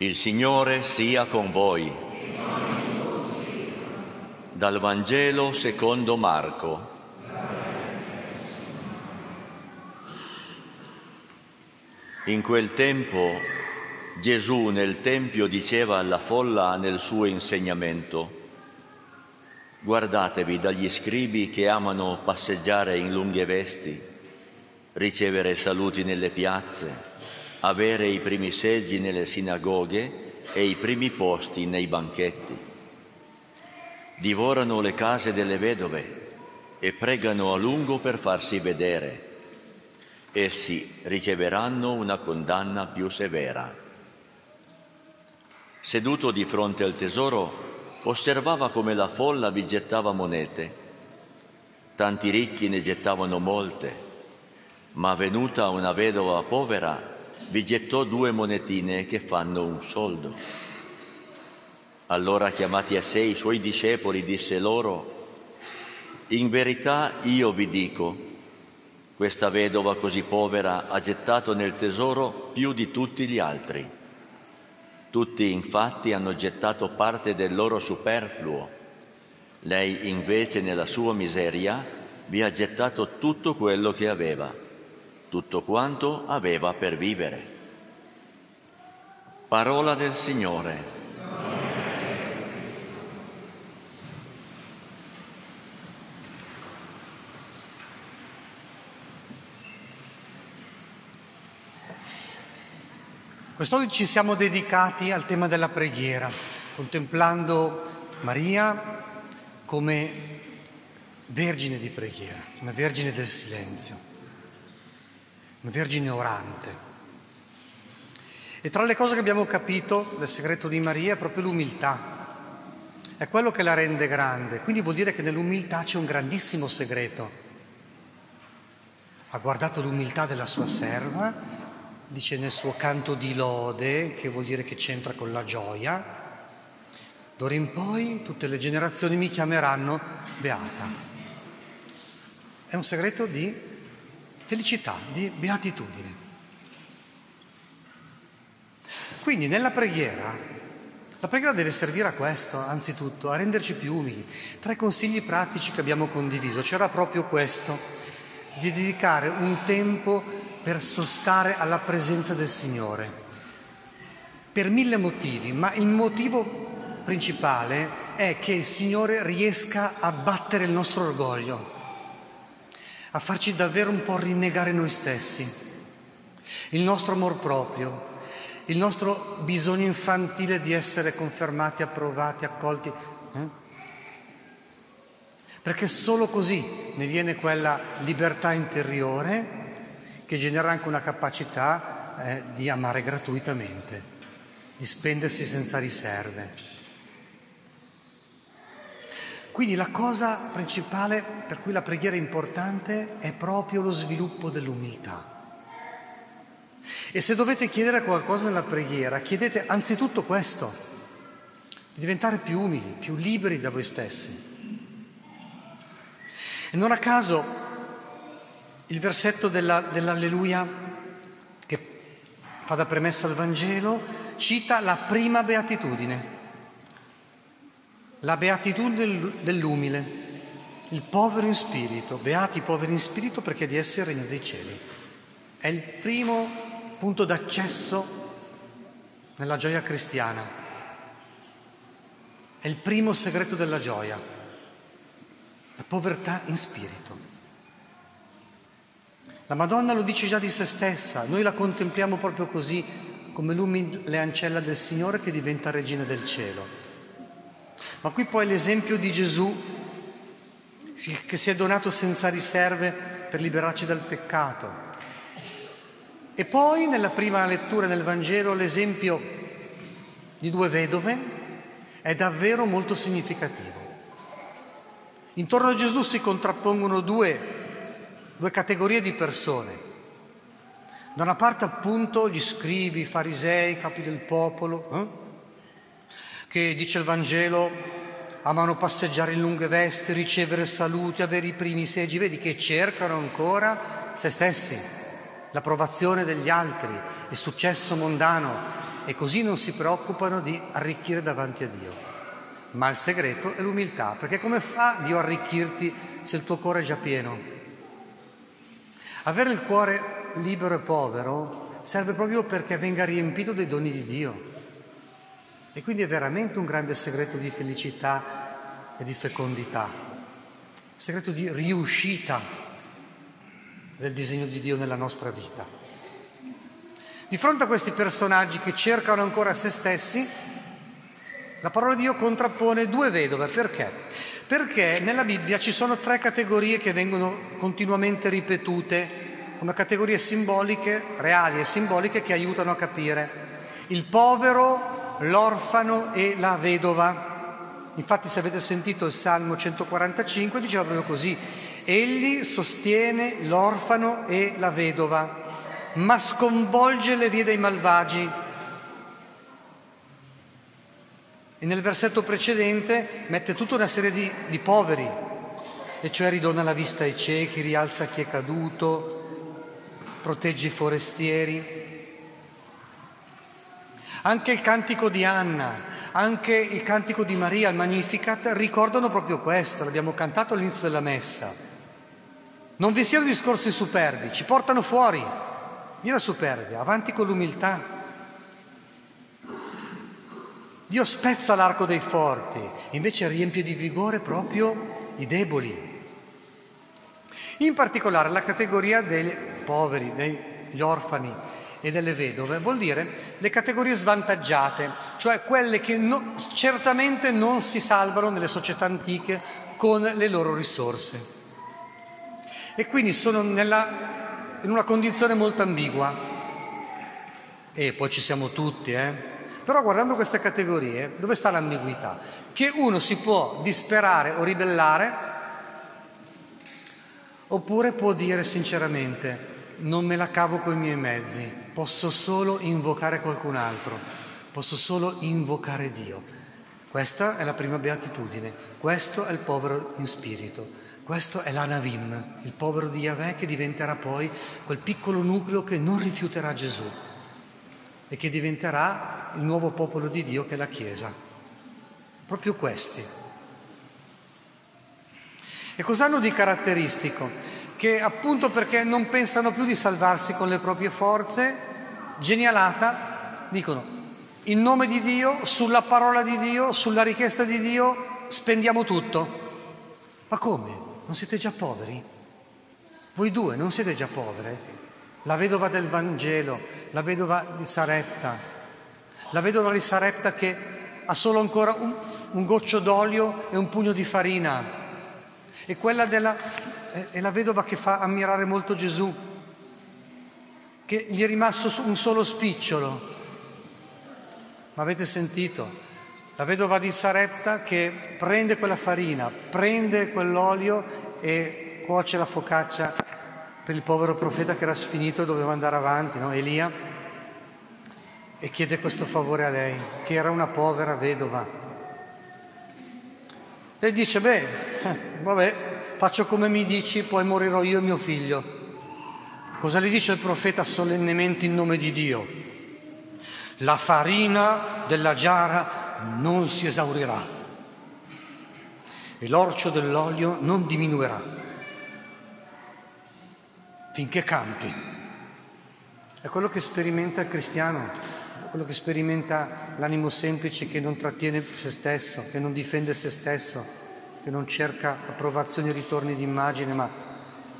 Il Signore sia con voi. Dal Vangelo secondo Marco. In quel tempo Gesù nel Tempio diceva alla folla nel suo insegnamento: guardatevi dagli scribi che amano passeggiare in lunghe vesti, ricevere saluti nelle piazze, avere i primi seggi nelle sinagoghe e i primi posti nei banchetti. Divorano le case delle vedove e pregano a lungo per farsi vedere. Essi riceveranno una condanna più severa. Seduto di fronte al tesoro, osservava come la folla vi gettava monete. Tanti ricchi ne gettavano molte, ma venuta una vedova povera, vi gettò 2 monetine che fanno un soldo. Allora, chiamati a sé i suoi discepoli, disse loro: in verità io vi dico, questa vedova così povera ha gettato nel tesoro più di tutti gli altri. Tutti infatti hanno gettato parte del loro superfluo. Lei invece nella sua miseria vi ha gettato tutto quello che aveva, tutto quanto aveva per vivere. Parola del Signore. Quest'oggi ci siamo dedicati al tema della preghiera, contemplando Maria come vergine di preghiera, come vergine del silenzio, una vergine orante. E tra le cose che abbiamo capito del segreto di Maria è proprio l'umiltà. È quello che la rende grande. Quindi vuol dire che nell'umiltà c'è un grandissimo segreto. Ha guardato l'umiltà della sua serva, dice nel suo canto di lode, che vuol dire che c'entra con la gioia: d'ora in poi tutte le generazioni mi chiameranno beata. È un segreto di felicità, di beatitudine. Quindi nella preghiera, la preghiera deve servire a questo, anzitutto, a renderci più umili. Tra i consigli pratici che abbiamo condiviso c'era proprio questo, di dedicare un tempo per sostare alla presenza del Signore, per 1.000 motivi, ma il motivo principale è che il Signore riesca a battere il nostro orgoglio, a farci davvero un po' rinnegare noi stessi, il nostro amor proprio, il nostro bisogno infantile di essere confermati, approvati, accolti. Perché solo così ne viene quella libertà interiore che genera anche una capacità di amare gratuitamente, di spendersi senza riserve. Quindi la cosa principale per cui la preghiera è importante è proprio lo sviluppo dell'umiltà. E se dovete chiedere qualcosa nella preghiera, chiedete anzitutto questo, di diventare più umili, più liberi da voi stessi. E non a caso il versetto dell'Alleluia, che fa da premessa al Vangelo, cita la prima beatitudine. La beatitudine dell'umile, il povero in spirito, beati i poveri in spirito perché di essi è il regno dei cieli. È il primo punto d'accesso nella gioia cristiana, è il primo segreto della gioia, la povertà in spirito. La Madonna lo dice già di se stessa, noi la contempliamo proprio così, come l'umile ancella del Signore che diventa regina del cielo. Ma qui poi l'esempio di Gesù, che si è donato senza riserve per liberarci dal peccato. E poi nella prima lettura nel Vangelo l'esempio di 2 vedove è davvero molto significativo. Intorno a Gesù si contrappongono due categorie di persone. Da una parte appunto gli scribi, i farisei, i capi del popolo, che dice il Vangelo amano passeggiare in lunghe vesti, ricevere saluti, avere i primi seggi. Vedi che cercano ancora se stessi, l'approvazione degli altri, il successo mondano, e così non si preoccupano di arricchire davanti a Dio. Ma il segreto è l'umiltà, perché come fa Dio a arricchirti se il tuo cuore è già pieno? Avere il cuore libero e povero serve proprio perché venga riempito dei doni di Dio. E quindi è veramente un grande segreto di felicità e di fecondità, un segreto di riuscita del disegno di Dio nella nostra vita. Di fronte a questi personaggi che cercano ancora se stessi, la parola di Dio contrappone due vedove. Perché? Perché nella Bibbia ci sono tre categorie che vengono continuamente ripetute, come categorie simboliche, reali e simboliche, che aiutano a capire. Il povero, l'orfano e la vedova. Infatti, se avete sentito il Salmo 145, diceva proprio così: egli sostiene l'orfano e la vedova, ma sconvolge le vie dei malvagi. E nel versetto precedente mette tutta una serie di poveri, e cioè ridona la vista ai ciechi, rialza chi è caduto, protegge i forestieri. Anche il cantico di Anna, anche il cantico di Maria, il Magnificat, ricordano proprio questo, l'abbiamo cantato all'inizio della Messa. Non vi siano discorsi superbi, ci portano fuori, via la superbia, avanti con l'umiltà. Dio spezza l'arco dei forti, invece riempie di vigore proprio i deboli. In particolare la categoria dei poveri, degli orfani e delle vedove vuol dire le categorie svantaggiate, cioè quelle che certamente non si salvano nelle società antiche con le loro risorse, e quindi sono in una condizione molto ambigua. E poi ci siamo tutti, però guardando queste categorie dove sta l'ambiguità? Che uno si può disperare o ribellare, oppure può dire sinceramente: non me la cavo coi miei mezzi, posso solo invocare qualcun altro, posso solo invocare Dio. Questa è la prima beatitudine, questo è il povero in spirito, questo è l'anavim, il povero di Yahweh, che diventerà poi quel piccolo nucleo che non rifiuterà Gesù e che diventerà il nuovo popolo di Dio che è la Chiesa. Proprio questi. E cos'hanno di caratteristico? Che appunto perché non pensano più di salvarsi con le proprie forze, genialata, dicono: in nome di Dio, sulla parola di Dio, sulla richiesta di Dio, spendiamo tutto. Ma come? Non siete già poveri? Voi due non siete già povere? La vedova del Vangelo, la vedova di Sarepta, la vedova di Sarepta che ha solo ancora un goccio d'olio e un pugno di farina, e quella è la vedova che fa ammirare molto Gesù, che gli è rimasto un solo spicciolo. Ma avete sentito? La vedova di Sarepta che prende quella farina, prende quell'olio e cuoce la focaccia per il povero profeta che era sfinito e doveva andare avanti, no? Elia, e chiede questo favore a lei, che era una povera vedova. Lei dice: beh, vabbè, faccio come mi dici, poi morirò io e mio figlio. Cosa gli dice il profeta solennemente in nome di Dio? La farina della giara non si esaurirà e l'orcio dell'olio non diminuirà finché campi. È quello che sperimenta il cristiano, è quello che sperimenta l'animo semplice che non trattiene se stesso, che non difende se stesso, che non cerca approvazioni e ritorni d'immagine, ma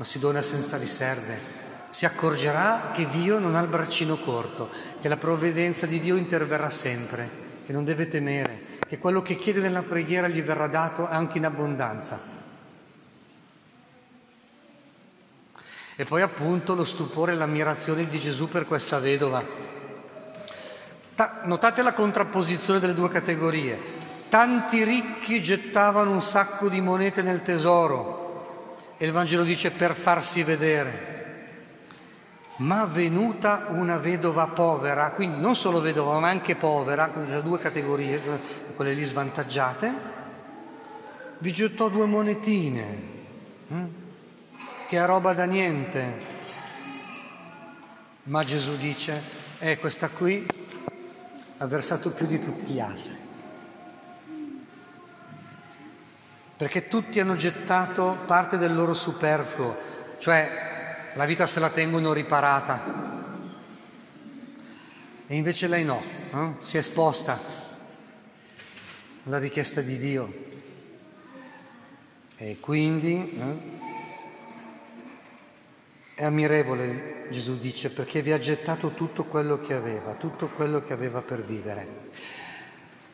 si dona senza riserve. Si accorgerà che Dio non ha il braccino corto, che la provvidenza di Dio interverrà sempre, che non deve temere, che quello che chiede nella preghiera gli verrà dato anche in abbondanza. E poi appunto lo stupore e l'ammirazione di Gesù per questa vedova. Notate la contrapposizione delle due categorie. Tanti ricchi gettavano un sacco di monete nel tesoro, e il Vangelo dice per farsi vedere, ma venuta una vedova povera, quindi non solo vedova ma anche povera, le due categorie, quelle lì svantaggiate, vi gettò due monetine, che è roba da niente. Ma Gesù dice: questa qui ha versato più di tutti gli altri, perché tutti hanno gettato parte del loro superfluo, cioè la vita se la tengono riparata, e invece lei no, si è esposta alla richiesta di Dio, e quindi è ammirevole. Gesù dice: perché vi ha gettato tutto quello che aveva per vivere.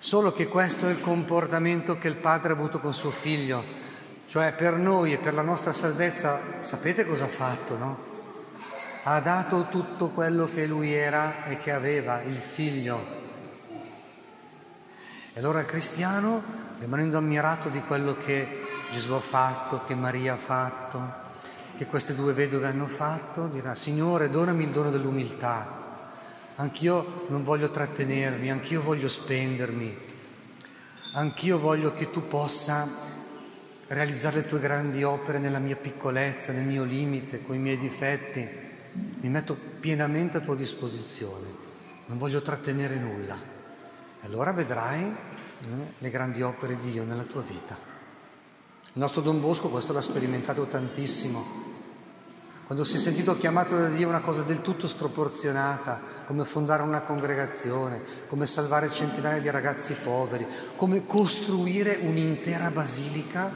Solo che questo è il comportamento che il padre ha avuto con suo figlio, cioè per noi e per la nostra salvezza. Sapete cosa ha fatto, no? Ha dato tutto quello che lui era e che aveva, il figlio. E allora il cristiano, rimanendo ammirato di quello che Gesù ha fatto, che Maria ha fatto, che queste due vedove hanno fatto, dirà: Signore, donami il dono dell'umiltà, anch'io non voglio trattenermi, anch'io voglio spendermi, anch'io voglio che tu possa realizzare le tue grandi opere nella mia piccolezza, nel mio limite, con i miei difetti. Mi metto pienamente a tua disposizione, non voglio trattenere nulla. E allora vedrai le grandi opere di Dio nella tua vita. Il nostro Don Bosco questo l'ha sperimentato tantissimo. Quando si è sentito chiamato da Dio una cosa del tutto sproporzionata, come fondare una congregazione, come salvare centinaia di ragazzi poveri, come costruire un'intera basilica,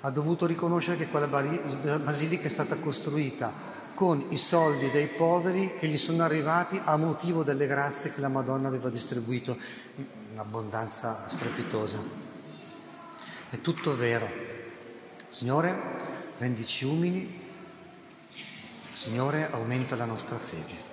ha dovuto riconoscere che quella basilica è stata costruita con i soldi dei poveri che gli sono arrivati a motivo delle grazie che la Madonna aveva distribuito in abbondanza strepitosa. È tutto vero. Signore, rendici umili. Signore, aumenta la nostra fede.